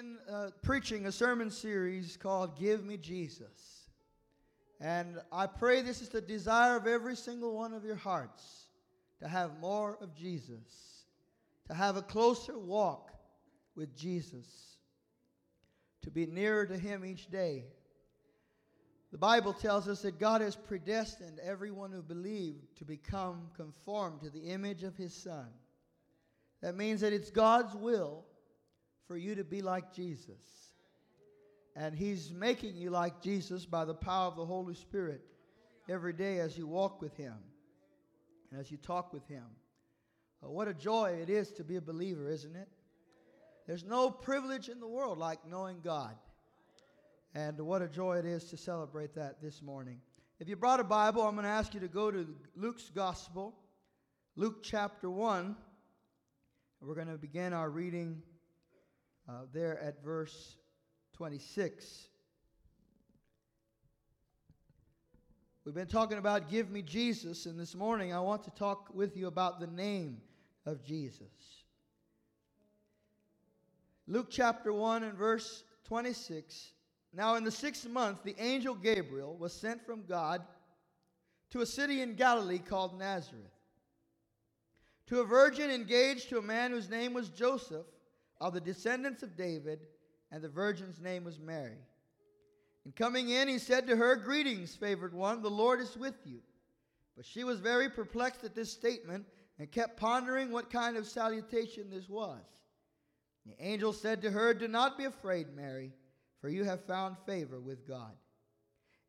been preaching a sermon series called Give Me Jesus. And I pray this is the desire of every single one of your hearts, to have more of Jesus, to have a closer walk with Jesus, to be nearer to Him each day. The Bible tells us that God has predestined everyone who believed to become conformed to the image of His Son. That means that it's God's will for you to be like Jesus. And He's making you like Jesus by the power of the Holy Spirit every day as you walk with Him and as you talk with Him. What a joy it is to be a believer, isn't it? There's no privilege in the world like knowing God. And what a joy it is to celebrate that this morning. If you brought a Bible, I'm going to ask you to go to Luke's Gospel, Luke chapter 1. We're going to begin our reading there at verse 26. We've been talking about Give Me Jesus, and this morning I want to talk with you about the name of Jesus. Luke chapter 1 and verse 26. Now in the 6th month, the angel Gabriel was sent from God to a city in Galilee called Nazareth, to a virgin engaged to a man whose name was Joseph, of the descendants of David, and the virgin's name was Mary. And coming in, he said to her, "Greetings, favored one, the Lord is with you." But she was very perplexed at this statement and kept pondering what kind of salutation this was. And the angel said to her, "Do not be afraid, Mary, for you have found favor with God.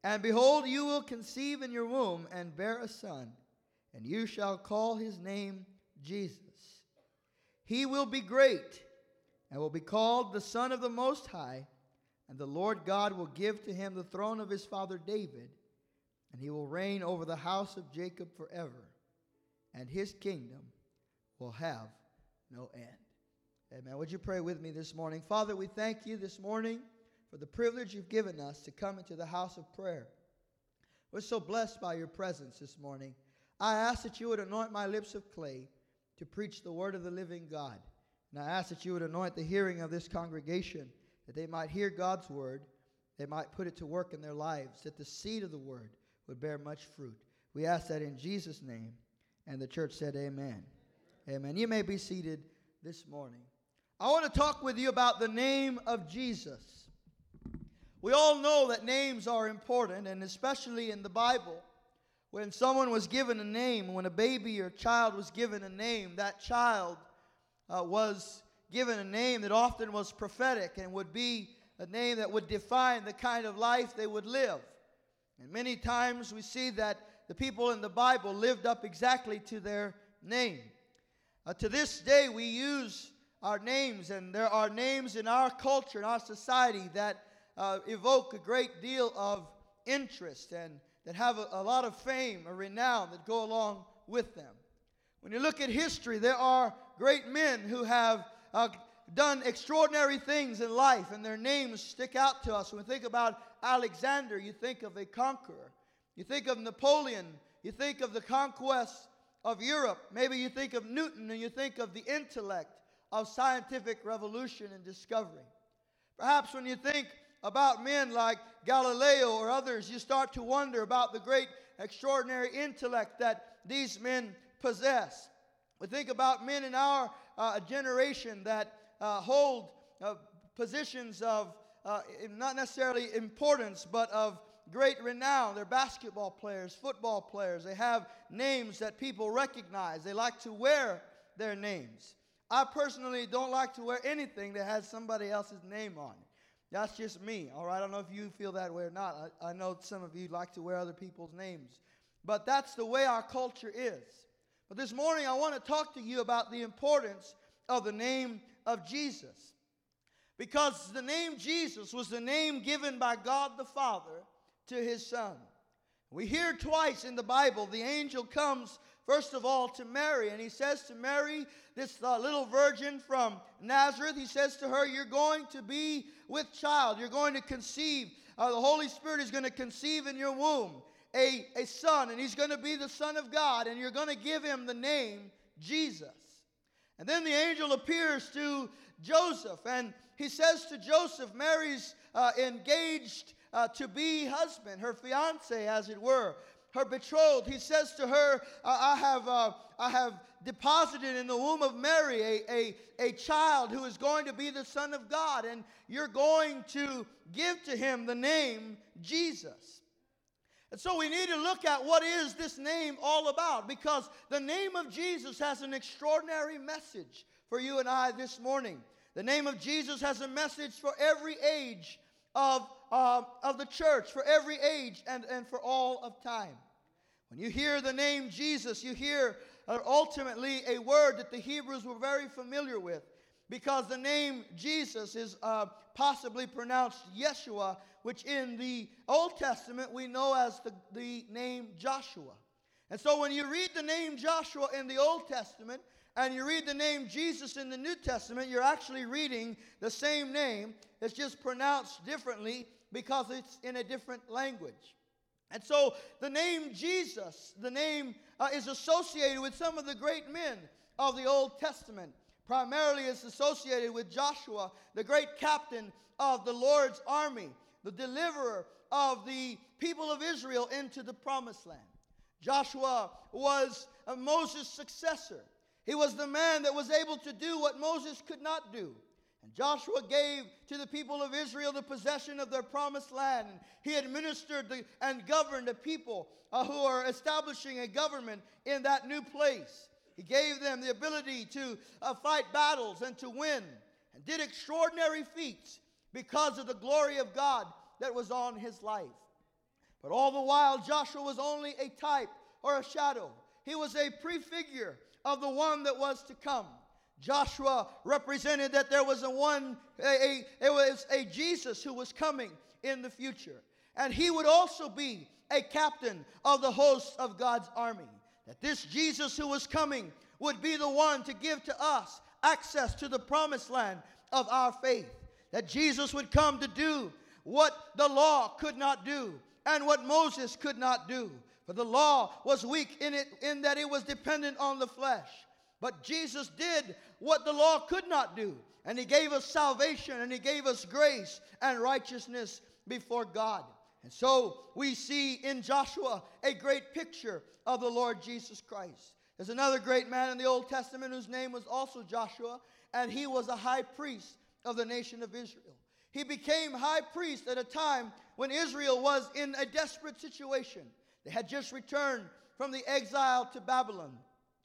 And behold, you will conceive in your womb and bear a son, and you shall call his name Jesus. He will be great and will be called the Son of the Most High, and the Lord God will give to him the throne of his father David, and he will reign over the house of Jacob forever, and his kingdom will have no end." Amen. Would you pray with me this morning? Father, we thank you this morning for the privilege you've given us to come into the house of prayer. We're so blessed by your presence this morning. I ask that you would anoint my lips of clay to preach the word of the living God. And I ask that you would anoint the hearing of this congregation, that they might hear God's word, they might put it to work in their lives, that the seed of the word would bear much fruit. We ask that in Jesus' name. And the church said amen. Amen. You may be seated this morning. I want to talk with you about the name of Jesus. We all know that names are important, and especially in the Bible, when someone was given a name, when a baby or child was given a name, that child was given a name that often was prophetic and would be a name that would define the kind of life they would live. And many times we see that the people in the Bible lived up exactly to their name. To this day, we use our names, and there are names in our culture, in our society, that evoke a great deal of interest and that have a lot of fame or renown that go along with them. When you look at history, there are great men who have done extraordinary things in life, and their names stick out to us. When we think about Alexander, you think of a conqueror. You think of Napoleon. You think of the conquest of Europe. Maybe you think of Newton, and you think of the intellect of scientific revolution and discovery. Perhaps when you think about men like Galileo or others, you start to wonder about the great extraordinary intellect that these men possess. We think about men in our generation that hold positions of not necessarily importance, but of great renown. They're basketball players, football players. They have names that people recognize. They like to wear their names. I personally don't like to wear anything that has somebody else's name on it. That's just me, all right? I don't know if you feel that way or not. I know some of you like to wear other people's names. But that's the way our culture is. But this morning, I want to talk to you about the importance of the name of Jesus. Because the name Jesus was the name given by God the Father to His Son. We hear twice in the Bible, the angel comes, first of all, to Mary. And he says to Mary, this little virgin from Nazareth, he says to her, "You're going to be with child. You're going to conceive. The Holy Spirit is going to conceive in your womb a son. And he's going to be the Son of God. And you're going to give him the name Jesus." And then the angel appears to Joseph, and he says to Joseph, Mary's engaged to be husband, her fiancé, as it were, her betrothed. He says to her, I have deposited in the womb of Mary a child who is going to be the Son of God, and you're going to give to him the name Jesus. And so we need to look at what is this name all about, because the name of Jesus has an extraordinary message for you and I this morning. The name of Jesus has a message for every age of the church, for every age and for all of time. When you hear the name Jesus, you hear ultimately a word that the Hebrews were very familiar with, because the name Jesus is possibly pronounced Yeshua, which in the Old Testament we know as the name Joshua. And so when you read the name Joshua in the Old Testament and you read the name Jesus in the New Testament, you're actually reading the same name. It's just pronounced differently because it's in a different language. And so the name Jesus, the name is associated with some of the great men of the Old Testament. Primarily it's associated with Joshua, the great captain of the Lord's army, the deliverer of the people of Israel into the promised land. Joshua was Moses' successor. He was the man that was able to do what Moses could not do. And Joshua gave to the people of Israel the possession of their promised land. He administered and governed the people who are establishing a government in that new place. He gave them the ability to fight battles and to win, and did extraordinary feats because of the glory of God that was on his life. But all the while, Joshua was only a type or a shadow. He was a prefigure of the one that was to come. Joshua represented that there was a Jesus who was coming in the future. And he would also be a captain of the hosts of God's army. That this Jesus who was coming would be the one to give to us access to the promised land of our faith. That Jesus would come to do what the law could not do and what Moses could not do. For the law was weak in that it was dependent on the flesh. But Jesus did what the law could not do. And he gave us salvation, and he gave us grace and righteousness before God. And so we see in Joshua a great picture of the Lord Jesus Christ. There's another great man in the Old Testament whose name was also Joshua, and he was a high priest of the nation of Israel. He became high priest at a time when Israel was in a desperate situation. They had just returned from the exile to Babylon.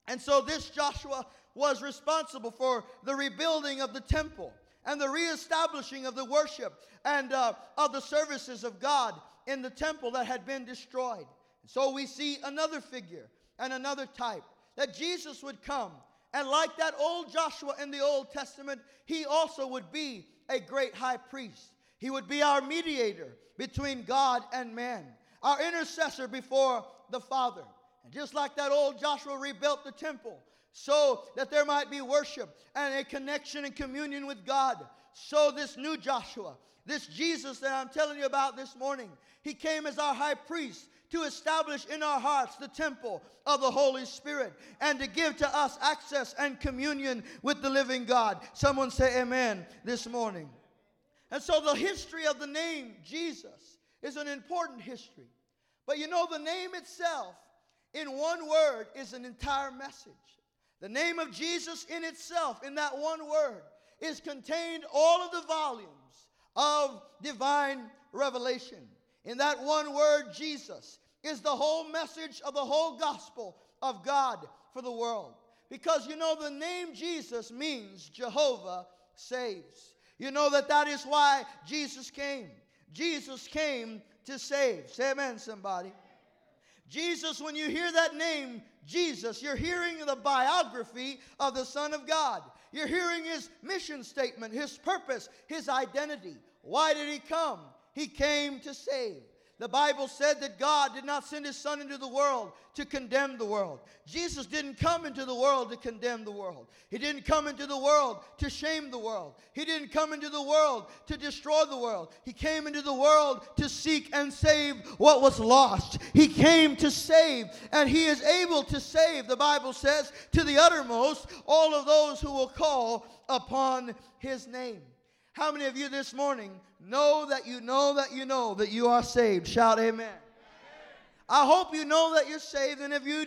And so this Joshua was responsible for the rebuilding of the temple and the reestablishing of the worship and of the services of God in the temple that had been destroyed. And so we see another figure and another type, that Jesus would come. And like that old Joshua in the Old Testament, he also would be a great high priest. He would be our mediator between God and man, our intercessor before the Father. And just like that old Joshua rebuilt the temple so that there might be worship and a connection and communion with God, so this new Joshua, this Jesus that I'm telling you about this morning, he came as our high priest to establish in our hearts the temple of the Holy Spirit and to give to us access and communion with the living God. Someone say amen this morning. And so the history of the name Jesus is an important history. But you know, the name itself in one word is an entire message. The name of Jesus in itself in that one word is contained all of the volumes of divine revelation. In that one word, Jesus, is the whole message of the whole gospel of God for the world. Because you know, the name Jesus means Jehovah saves. You know that is why Jesus came. Jesus came to save. Say amen, somebody. Jesus, when you hear that name, Jesus, you're hearing the biography of the Son of God. You're hearing his mission statement, his purpose, his identity. Why did he come? He came to save. The Bible said that God did not send his son into the world to condemn the world. Jesus didn't come into the world to condemn the world. He didn't come into the world to shame the world. He didn't come into the world to destroy the world. He came into the world to seek and save what was lost. He came to save, and he is able to save, the Bible says, to the uttermost, all of those who will call upon his name. How many of you this morning know that you know that you know that you are saved? Shout amen. Amen. I hope you know that you're saved. And if you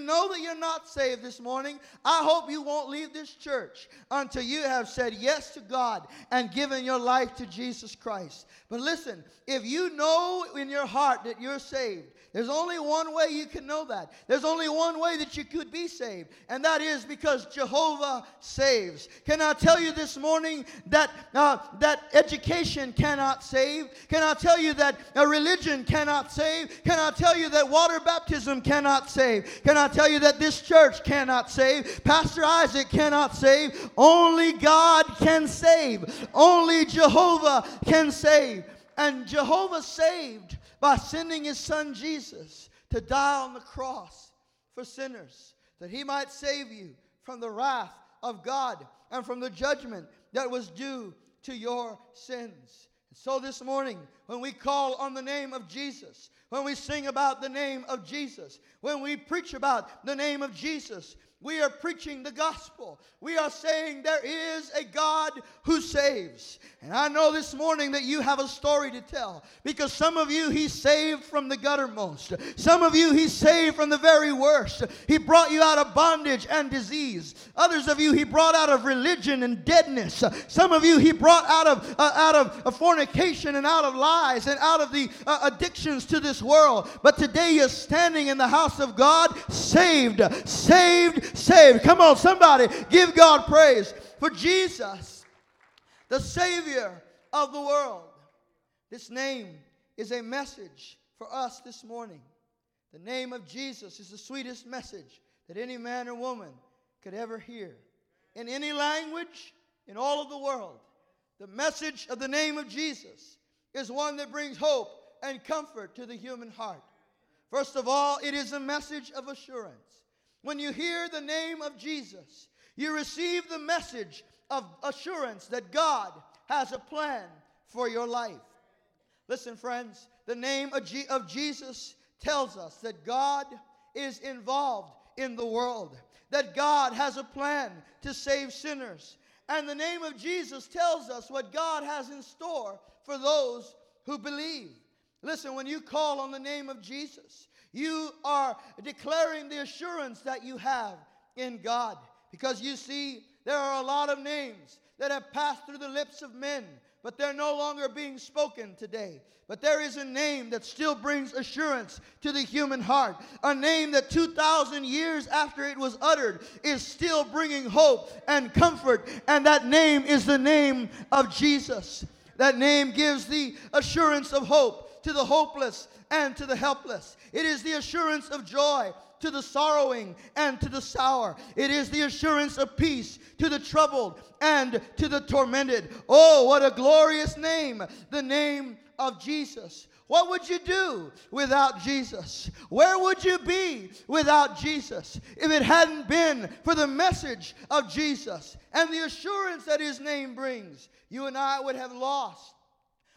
know that you're not saved this morning, I hope you won't leave this church until you have said yes to God and given your life to Jesus Christ. But listen, if you know in your heart that you're saved, there's only one way you can know that. There's only one way that you could be saved, and that is because Jehovah saves. Can I tell you this morning that that education cannot save? Can I tell you that a religion cannot save? Can I tell you that water baptism cannot save? Can I tell you that this church cannot save? Pastor Isaac cannot save. Only God can save. Only Jehovah can save. And Jehovah saved by sending his son Jesus to die on the cross for sinners, that he might save you from the wrath of God and from the judgment that was due to your sins. And so this morning, when we call on the name of Jesus, when we sing about the name of Jesus, when we preach about the name of Jesus, we are preaching the gospel. We are saying there is a God who saves. And I know this morning that you have a story to tell, because some of you he saved from the guttermost. Some of you he saved from the very worst. He brought you out of bondage and disease. Others of you he brought out of religion and deadness. Some of you he brought out of fornication and out of lies and out of the addictions to this world. But today you're standing in the house of God, saved, saved, saved. Come on, somebody give God praise for Jesus, the Savior of the world. This name is a message for us this morning. The name of Jesus is the sweetest message that any man or woman could ever hear, in any language, in all of the world. The message of the name of Jesus is one that brings hope and comfort to the human heart. First of all, it is a message of assurance. When you hear the name of Jesus, you receive the message of assurance that God has a plan for your life. Listen, friends, the name of Jesus tells us that God is involved in the world, that God has a plan to save sinners. And the name of Jesus tells us what God has in store for those who believe. Listen, when you call on the name of Jesus, you are declaring the assurance that you have in God. Because you see, there are a lot of names that have passed through the lips of men, but they're no longer being spoken today. But there is a name that still brings assurance to the human heart. A name that 2,000 years after it was uttered is still bringing hope and comfort. And that name is the name of Jesus. That name gives the assurance of hope to the hopeless and to the helpless. It is the assurance of joy to the sorrowing and to the sour. It is the assurance of peace to the troubled and to the tormented. Oh, what a glorious name, the name of Jesus. What would you do without Jesus? Where would you be without Jesus if it hadn't been for the message of Jesus and the assurance that his name brings? You and I would have lost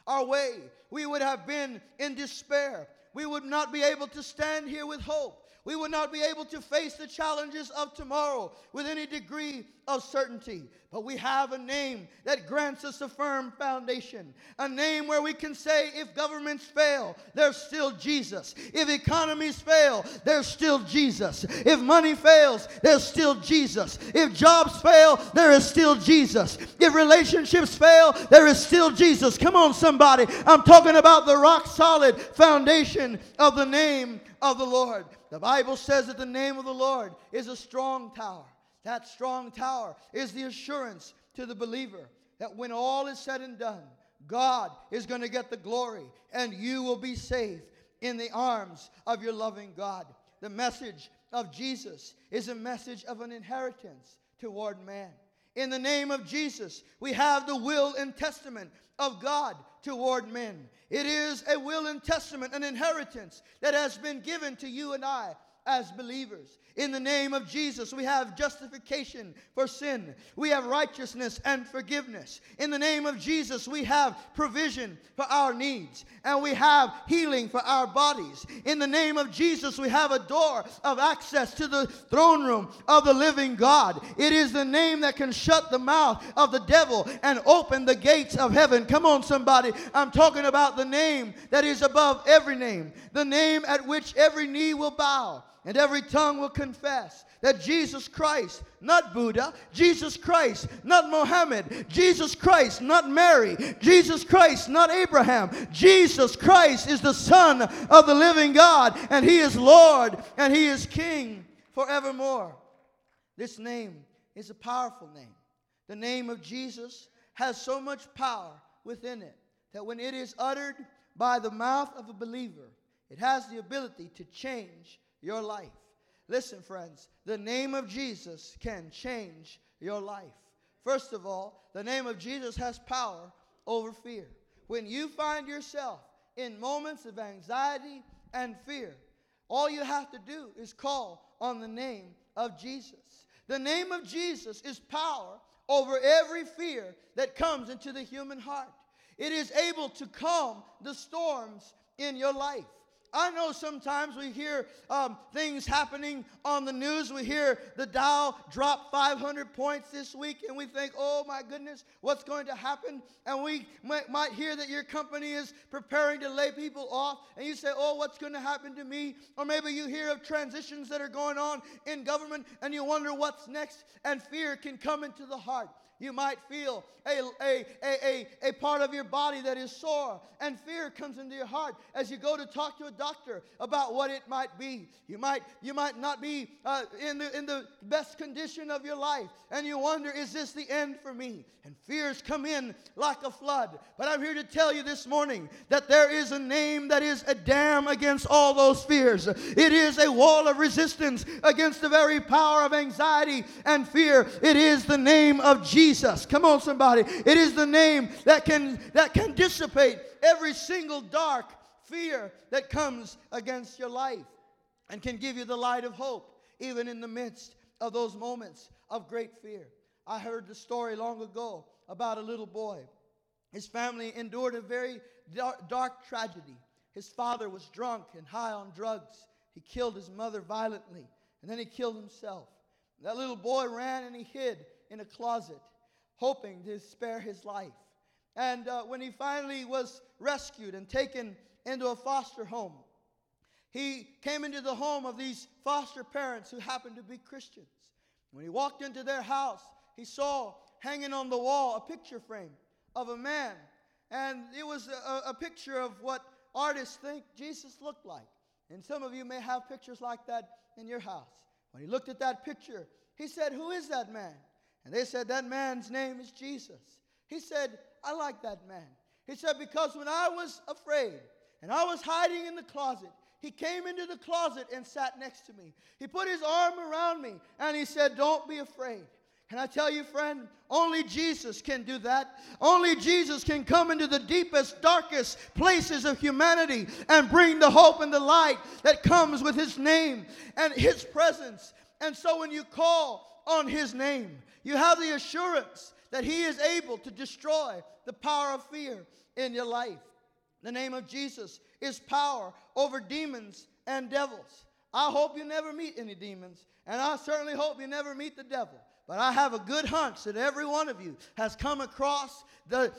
our way. We would have been in despair. We would not be able to stand here with hope. We would not be able to face the challenges of tomorrow with any degree of certainty. But we have a name that grants us a firm foundation. A name where we can say, if governments fail, there's still Jesus. If economies fail, there's still Jesus. If money fails, there's still Jesus. If jobs fail, there is still Jesus. If relationships fail, there is still Jesus. Come on, somebody. I'm talking about the rock solid foundation of the name of the Lord. The Bible says that the name of the Lord is a strong tower. That strong tower is the assurance to the believer that when all is said and done, God is going to get the glory and you will be safe in the arms of your loving God. The message of Jesus is a message of an inheritance toward man. In the name of Jesus, we have the will and testament of God toward men. It is a will and testament, an inheritance that has been given to you and I as believers. In the name of Jesus, we have justification for sin. We have righteousness and forgiveness. In the name of Jesus, we have provision for our needs, and we have healing for our bodies. In the name of Jesus, we have a door of access to the throne room of the living God. It is the name that can shut the mouth of the devil and open the gates of heaven. Come on, somebody. I'm talking about the name that is above every name, the name at which every knee will bow and every tongue will confess that Jesus Christ, not Buddha, Jesus Christ, not Mohammed, Jesus Christ, not Mary, Jesus Christ, not Abraham, Jesus Christ is the Son of the living God, and He is Lord, and He is King forevermore. This name is a powerful name. The name of Jesus has so much power within it that when it is uttered by the mouth of a believer, it has the ability to change your life. Listen, friends, the name of Jesus can change your life. First of all, the name of Jesus has power over fear. When you find yourself in moments of anxiety and fear, all you have to do is call on the name of Jesus. The name of Jesus is power over every fear that comes into the human heart. It is able to calm the storms in your life. I know sometimes we hear things happening on the news. We hear the Dow drop 500 points this week, and we think, oh my goodness, what's going to happen? And we might hear that your company is preparing to lay people off, and you say, oh, what's going to happen to me? Or maybe you hear of transitions that are going on in government, and you wonder what's next, and fear can come into the heart. You might feel a part of your body that is sore, and fear comes into your heart as you go to talk to a doctor about what it might be. You might not be in the best condition of your life, and you wonder, is this the end for me? And fears come in like a flood. But I'm here to tell you this morning that there is a name that is a dam against all those fears. It is a wall of resistance against the very power of anxiety and fear. It is the name of Jesus. Come on, somebody. It is the name that can dissipate every single dark fear that comes against your life and can give you the light of hope even in the midst of those moments of great fear. I heard the story long ago about a little boy. His family endured a very dark tragedy. His father was drunk and high on drugs. He killed his mother violently, and then he killed himself. That little boy ran and he hid in a closet, hoping to spare his life. And when he finally was rescued and taken into a foster home, he came into the home of these foster parents who happened to be Christians. When he walked into their house, he saw hanging on the wall a picture frame of a man. And it was a picture of what artists think Jesus looked like. And some of you may have pictures like that in your house. When he looked at that picture, he said, "Who is that man?" And they said, "That man's name is Jesus." He said, "I like that man." He said, "Because when I was afraid and I was hiding in the closet, he came into the closet and sat next to me. He put his arm around me and he said, 'Don't be afraid.'" Can I tell you, friend, only Jesus can do that. Only Jesus can come into the deepest, darkest places of humanity and bring the hope and the light that comes with His name and His presence. And so when you call on His name, you have the assurance that He is able to destroy the power of fear in your life. The name of Jesus is power over demons and devils. I hope you never meet any demons, and I certainly hope you never meet the devil. But I have a good hunch that every one of you has come across the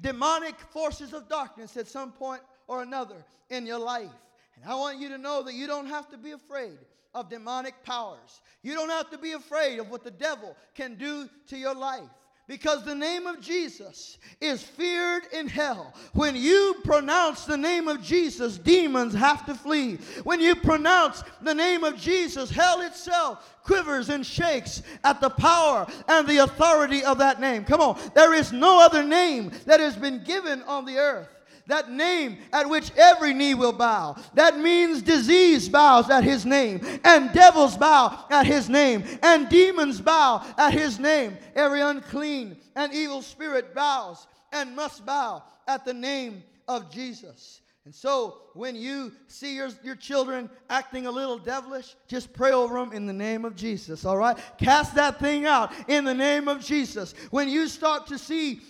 demonic forces of darkness at some point or another in your life. And I want you to know that you don't have to be afraid of demonic powers. You don't have to be afraid of what the devil can do to your life. Because the name of Jesus is feared in hell. When you pronounce the name of Jesus, demons have to flee. When you pronounce the name of Jesus, hell itself quivers and shakes at the power and the authority of that name. Come on, there is no other name that has been given on the earth that name at which every knee will bow. That means disease bows at his name, and devils bow at his name, and demons bow at his name. Every unclean and evil spirit bows and must bow at the name of Jesus. And so when you see your children acting a little devilish, just pray over them in the name of Jesus, all right? Cast that thing out in the name of Jesus. When you start to see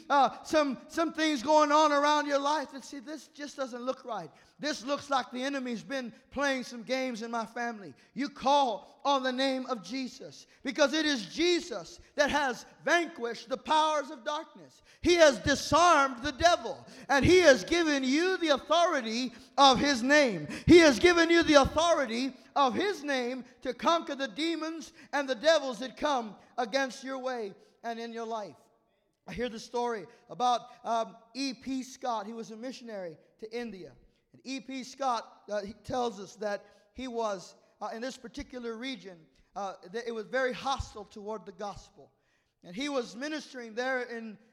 some things going on around your life, and see, this just doesn't look right. This looks like the enemy's been playing some games in my family. You call on the name of Jesus, because it is Jesus that has vanquished the powers of darkness. He has disarmed the devil, and he has given you the authority of his name. He has given you the authority of his name to conquer the demons and the devils that come against your way and in your life. I hear the story about E.P. Scott. He was a missionary to India. E.P. Scott he tells us that he was, in this particular region, that it was very hostile toward the gospel. And he was ministering there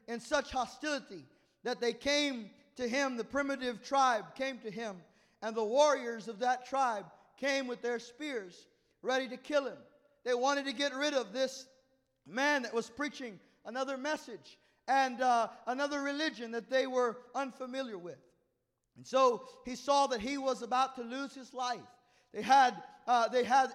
in such hostility that they came to him, the primitive tribe came to him, and the warriors of that tribe came with their spears ready to kill him. They wanted to get rid of this man that was preaching another message and another religion that they were unfamiliar with. And so he saw that he was about to lose his life. They had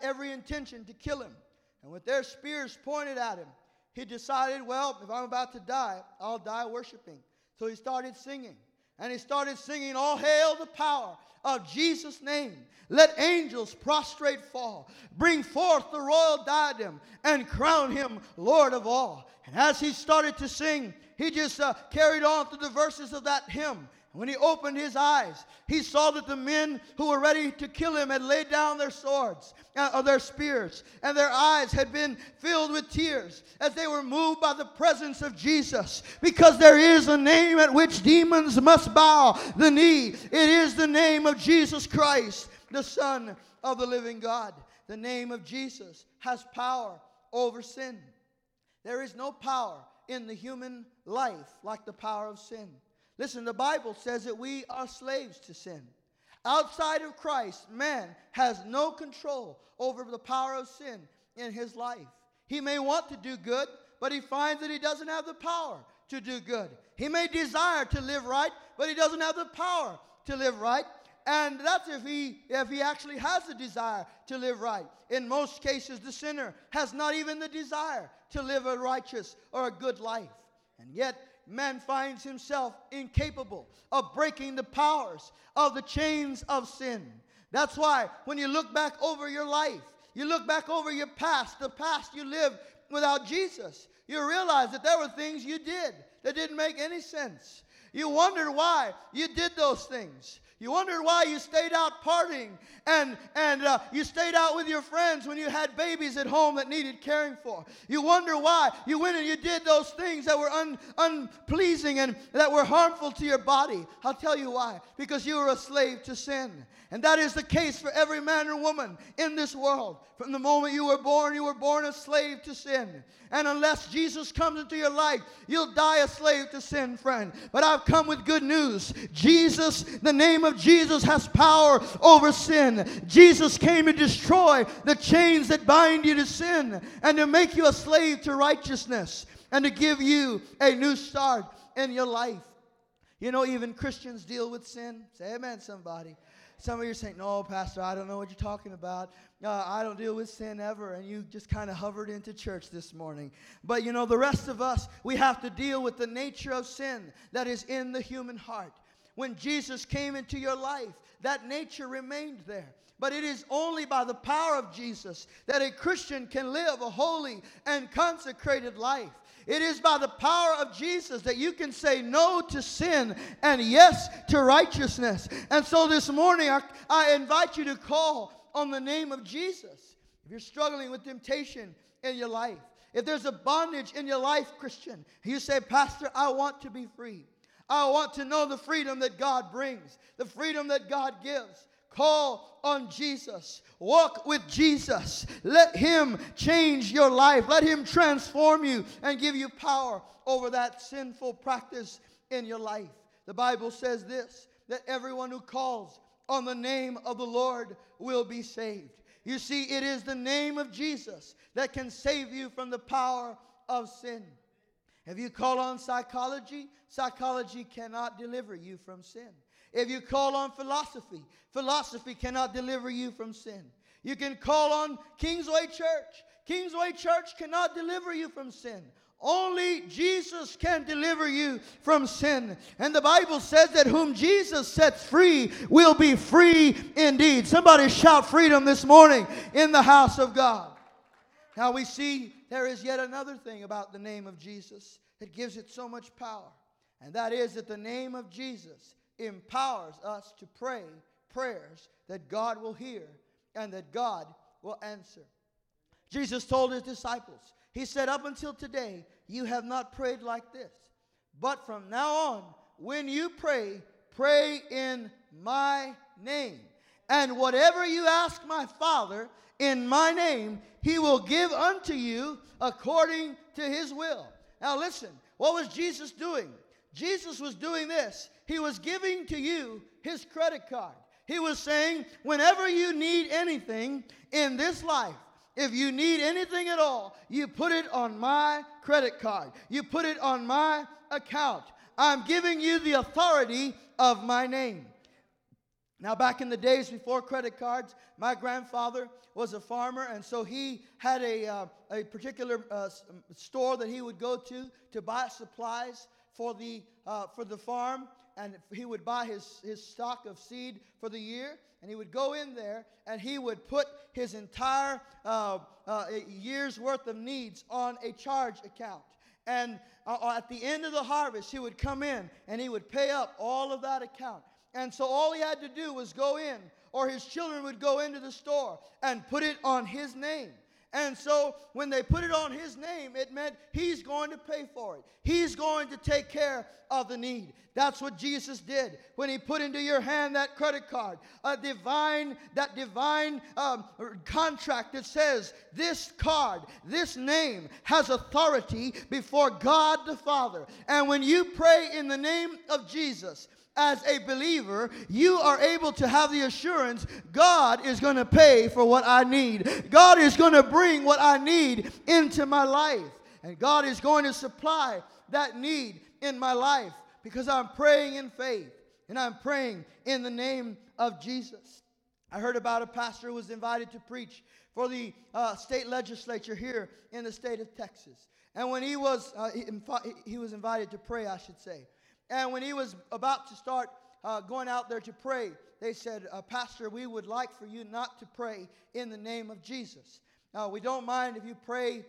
every intention to kill him. And with their spears pointed at him, he decided, well, if I'm about to die, I'll die worshiping. So he started singing. And he started singing, "All hail the power of Jesus' name. Let angels prostrate fall. Bring forth the royal diadem and crown him Lord of all." And as he started to sing, he just carried on through the verses of that hymn. When he opened his eyes, he saw that the men who were ready to kill him had laid down their swords, or their spears, and their eyes had been filled with tears as they were moved by the presence of Jesus, because there is a name at which demons must bow the knee. It is the name of Jesus Christ, the Son of the living God. The name of Jesus has power over sin. There is no power in the human life like the power of sin. Listen, the Bible says that we are slaves to sin. Outside of Christ, man has no control over the power of sin in his life. He may want to do good, but he finds that he doesn't have the power to do good. He may desire to live right, but he doesn't have the power to live right. And that's if he actually has the desire to live right. In most cases, the sinner has not even the desire to live a righteous or a good life. And yet, man finds himself incapable of breaking the powers of the chains of sin. That's why when you look back over your life, you look back over your past, the past you lived without Jesus, you realize that there were things you did that didn't make any sense. You wondered why you did those things. You wondered why you stayed out partying and you stayed out with your friends when you had babies at home that needed caring for. You wonder why you went and you did those things that were unpleasing and that were harmful to your body. I'll tell you why. Because you were a slave to sin. And that is the case for every man or woman in this world. From the moment you were born a slave to sin. And unless Jesus comes into your life, you'll die a slave to sin, friend. But I've come with good news. Jesus, the name of Jesus has power over sin. Jesus came to destroy the chains that bind you to sin and to make you a slave to righteousness and to give you a new start in your life. You know, even Christians deal with sin. Say amen, somebody. Some of you are saying, "No, Pastor, I don't know what you're talking about. I don't deal with sin ever." And you just kind of hovered into church this morning. But, you know, the rest of us, we have to deal with the nature of sin that is in the human heart. When Jesus came into your life, that nature remained there. But it is only by the power of Jesus that a Christian can live a holy and consecrated life. It is by the power of Jesus that you can say no to sin and yes to righteousness. And so this morning, I invite you to call on the name of Jesus. If you're struggling with temptation in your life, if there's a bondage in your life, Christian, you say, "Pastor, I want to be free. I want to know the freedom that God brings, the freedom that God gives." Call on Jesus. Walk with Jesus. Let him change your life. Let him transform you and give you power over that sinful practice in your life. The Bible says this, that everyone who calls on the name of the Lord will be saved. You see, it is the name of Jesus that can save you from the power of sin. If you call on psychology, psychology cannot deliver you from sin. If you call on philosophy, philosophy cannot deliver you from sin. You can call on Kingsway Church. Kingsway Church cannot deliver you from sin. Only Jesus can deliver you from sin. And the Bible says that whom Jesus sets free will be free indeed. Somebody shout freedom this morning in the house of God. Now we see there is yet another thing about the name of Jesus that gives it so much power. And that is that the name of Jesus empowers us to pray prayers that God will hear and that God will answer. Jesus told his disciples, he said, up until today, you have not prayed like this. But from now on, when you pray, pray in my name. And whatever you ask my Father in my name, he will give unto you according to his will. Now listen, what was Jesus doing? Jesus was doing this. He was giving to you his credit card. He was saying, whenever you need anything in this life, if you need anything at all, you put it on my credit card. You put it on my account. I'm giving you the authority of my name. Now, back in the days before credit cards, my grandfather was a farmer, and so he had a particular store that he would go to buy supplies for the farm, and he would buy his stock of seed for the year. And he would go in there and he would put his entire year's worth of needs on a charge account. And at the end of the harvest, he would come in and he would pay up all of that account. And so all he had to do was go in, or his children would go into the store and put it on his name. And so when they put it on his name, it meant he's going to pay for it. He's going to take care of the need. That's what Jesus did when he put into your hand that credit card, that divine contract that says this card, this name has authority before God the Father. And when you pray in the name of Jesus, as a believer, you are able to have the assurance God is going to pay for what I need. God is going to bring what I need into my life. And God is going to supply that need in my life because I'm praying in faith and I'm praying in the name of Jesus. I heard about a pastor who was invited to preach for the state legislature here in the state of Texas. And when he was he was invited to pray, I should say. And when he was about to start going out there to pray, they said, Pastor, we would like for you not to pray in the name of Jesus. Now, we don't mind if you pray,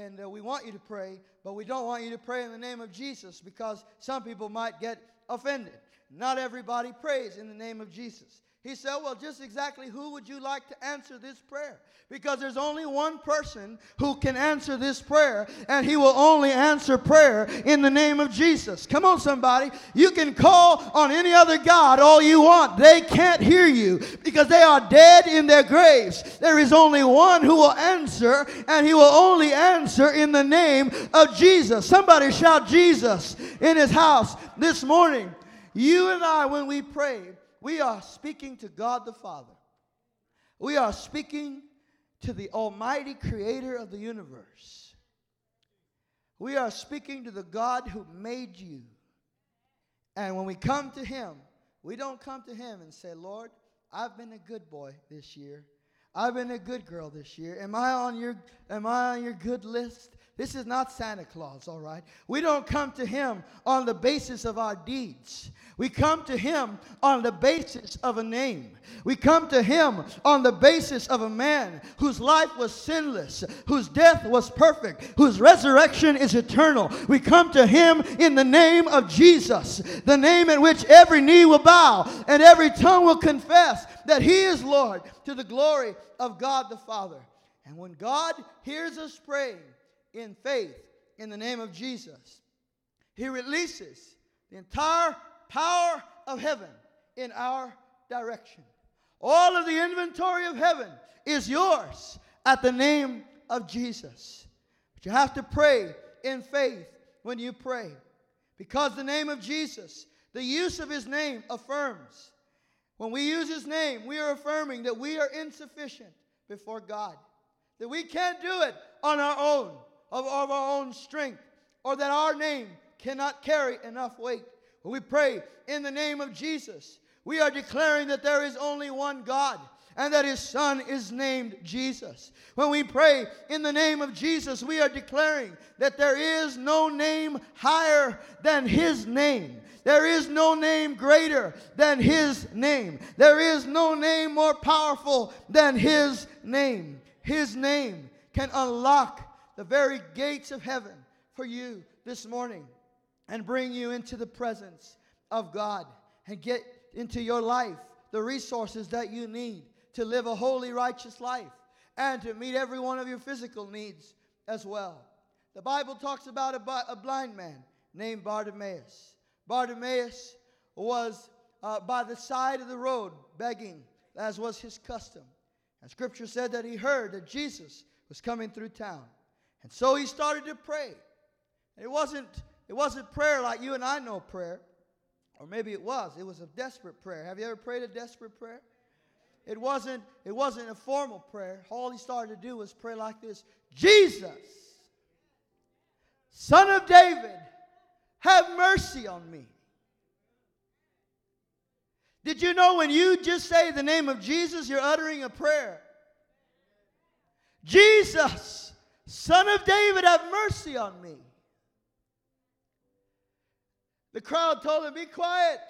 and we want you to pray, but we don't want you to pray in the name of Jesus because some people might get offended. Not everybody prays in the name of Jesus. He said, well, just exactly who would you like to answer this prayer? Because there's only one person who can answer this prayer, and he will only answer prayer in the name of Jesus. Come on, somebody. You can call on any other God all you want. They can't hear you because they are dead in their graves. There is only one who will answer, and he will only answer in the name of Jesus. Somebody shout Jesus in his house this morning. You and I, when we pray, we are speaking to God the Father. We are speaking to the almighty creator of the universe. We are speaking to the God who made you. And when we come to him, we don't come to him and say, Lord, I've been a good boy this year. I've been a good girl this year. Am I on your good list? This is not Santa Claus, all right? We don't come to him on the basis of our deeds. We come to him on the basis of a name. We come to him on the basis of a man whose life was sinless, whose death was perfect, whose resurrection is eternal. We come to him in the name of Jesus, the name in which every knee will bow and every tongue will confess that he is Lord to the glory of God the Father. And when God hears us praying, in faith, in the name of Jesus, he releases the entire power of heaven in our direction. All of the inventory of heaven is yours at the name of Jesus. But you have to pray in faith when you pray, because the name of Jesus The use of his name affirms. When we use his name, we are affirming that we are insufficient before God, that we can't do it on our own, of our own strength, or that our name cannot carry enough weight. When we pray in the name of Jesus, we are declaring that there is only one God, and that his son is named Jesus. When we pray in the name of Jesus, we are declaring that there is no name higher than his name. There is no name greater than his name. There is no name more powerful than his name. His name can unlock the very gates of heaven for you this morning and bring you into the presence of God and get into your life the resources that you need to live a holy, righteous life, and to meet every one of your physical needs as well. The Bible talks about a blind man named Bartimaeus. Bartimaeus was by the side of the road begging, as was his custom. And Scripture said that he heard that Jesus was coming through town. And so he started to pray. And it wasn't prayer like you and I know prayer. Or maybe it was. It was a desperate prayer. Have you ever prayed a desperate prayer? It wasn't a formal prayer. All he started to do was pray like this: Jesus, Son of David, have mercy on me. Did you know when you just say the name of Jesus, you're uttering a prayer? Jesus, Son of David, have mercy on me. The crowd told him, be quiet.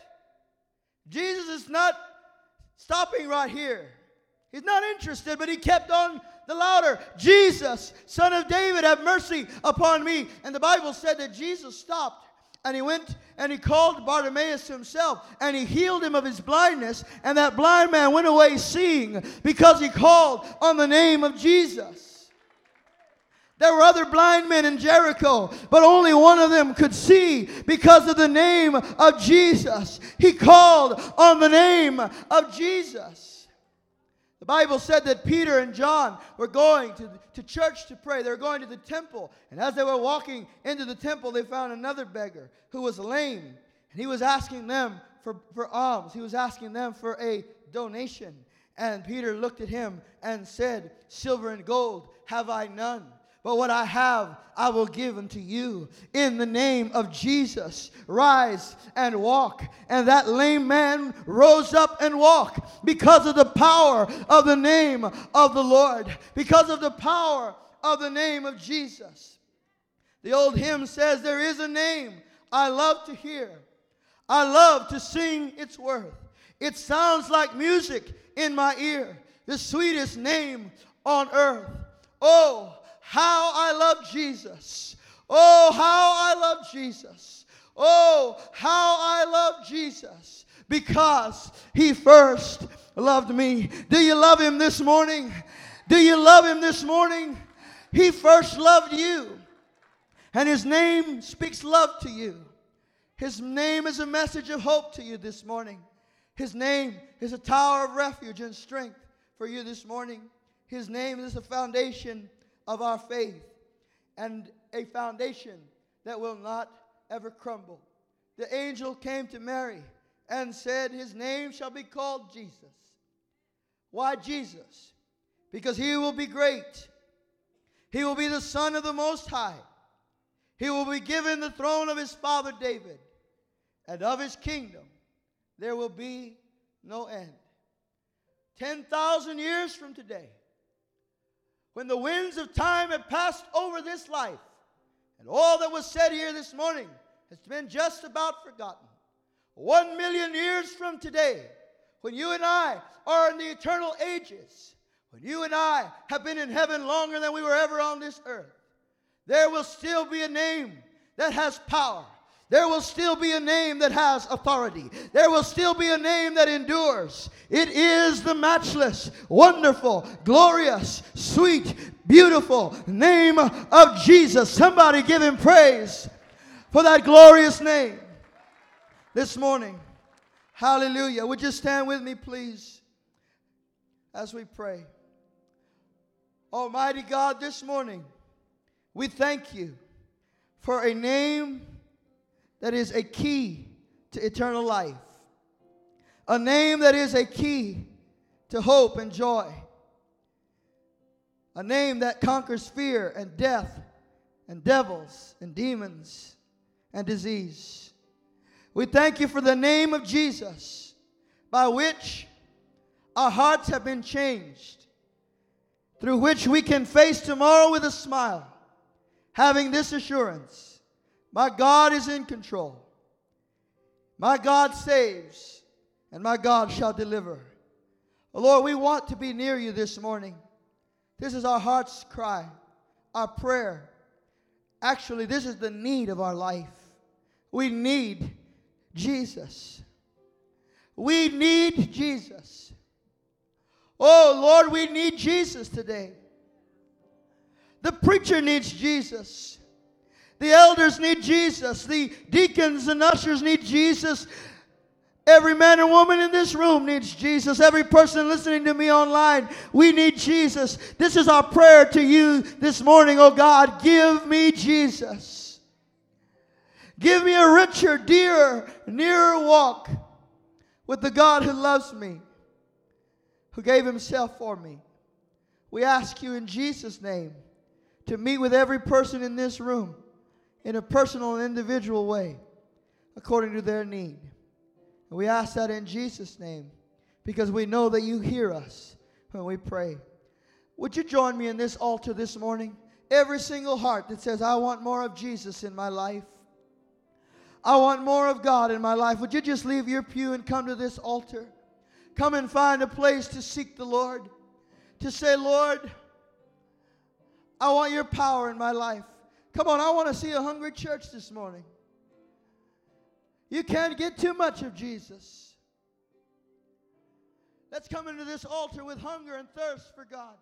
Jesus is not stopping right here. He's not interested, but he kept on the louder. Jesus, Son of David, have mercy upon me. And the Bible said that Jesus stopped, and he went and he called Bartimaeus to himself, and he healed him of his blindness, and that blind man went away seeing because he called on the name of Jesus. There were other blind men in Jericho, but only one of them could see because of the name of Jesus. He called on the name of Jesus. The Bible said that Peter and John were going to church to pray. They were going to the temple. And as they were walking into the temple, they found another beggar who was lame. And he was asking them for alms. He was asking them for a donation. And Peter looked at him and said, silver and gold have I none, but what I have, I will give unto you. In the name of Jesus, rise and walk. And that lame man rose up and walked because of the power of the name of the Lord, because of the power of the name of Jesus. The old hymn says, there is a name I love to hear. I love to sing its worth. It sounds like music in my ear, the sweetest name on earth. Oh, how I love Jesus. Oh, how I love Jesus. Oh, how I love Jesus. Because he first loved me. Do you love him this morning? Do you love him this morning? He first loved you. And his name speaks love to you. His name is a message of hope to you this morning. His name is a tower of refuge and strength for you this morning. His name is a foundation of our faith, and a foundation that will not ever crumble. The angel came to Mary and said, his name shall be called Jesus. Why Jesus? Because he will be great. He will be the Son of the Most High. He will be given the throne of his father David, and of his kingdom there will be no end. 10,000 years from today, when the winds of time have passed over this life, and all that was said here this morning has been just about forgotten, 1,000,000 years from today, when you and I are in the eternal ages, when you and I have been in heaven longer than we were ever on this earth, there will still be a name that has power. There will still be a name that has authority. There will still be a name that endures. It is the matchless, wonderful, glorious, sweet, beautiful name of Jesus. Somebody give him praise for that glorious name this morning. Hallelujah. Would you stand with me, please, as we pray? Almighty God, this morning, we thank you for a name that is a key to eternal life. A name that is a key to hope and joy. A name that conquers fear and death and devils and demons and disease. We thank you for the name of Jesus, by which our hearts have been changed, through which we can face tomorrow with a smile, having this assurance: my God is in control. My God saves, and my God shall deliver. Oh Lord, we want to be near you this morning. This is our heart's cry, our prayer. Actually, this is the need of our life. We need Jesus. We need Jesus. Oh, Lord, we need Jesus today. The preacher needs Jesus. The elders need Jesus. The deacons and ushers need Jesus. Every man and woman in this room needs Jesus. Every person listening to me online, we need Jesus. This is our prayer to you this morning, oh God. Give me Jesus. Give me a richer, dearer, nearer walk with the God who loves me, who gave himself for me. We ask you in Jesus' name to meet with every person in this room in a personal and individual way, according to their need. And we ask that in Jesus' name, because we know that you hear us when we pray. Would you join me in this altar this morning? Every single heart that says, I want more of Jesus in my life. I want more of God in my life. Would you just leave your pew and come to this altar? Come and find a place to seek the Lord, to say, Lord, I want your power in my life. Come on, I want to see a hungry church this morning. You can't get too much of Jesus. Let's come into this altar with hunger and thirst for God.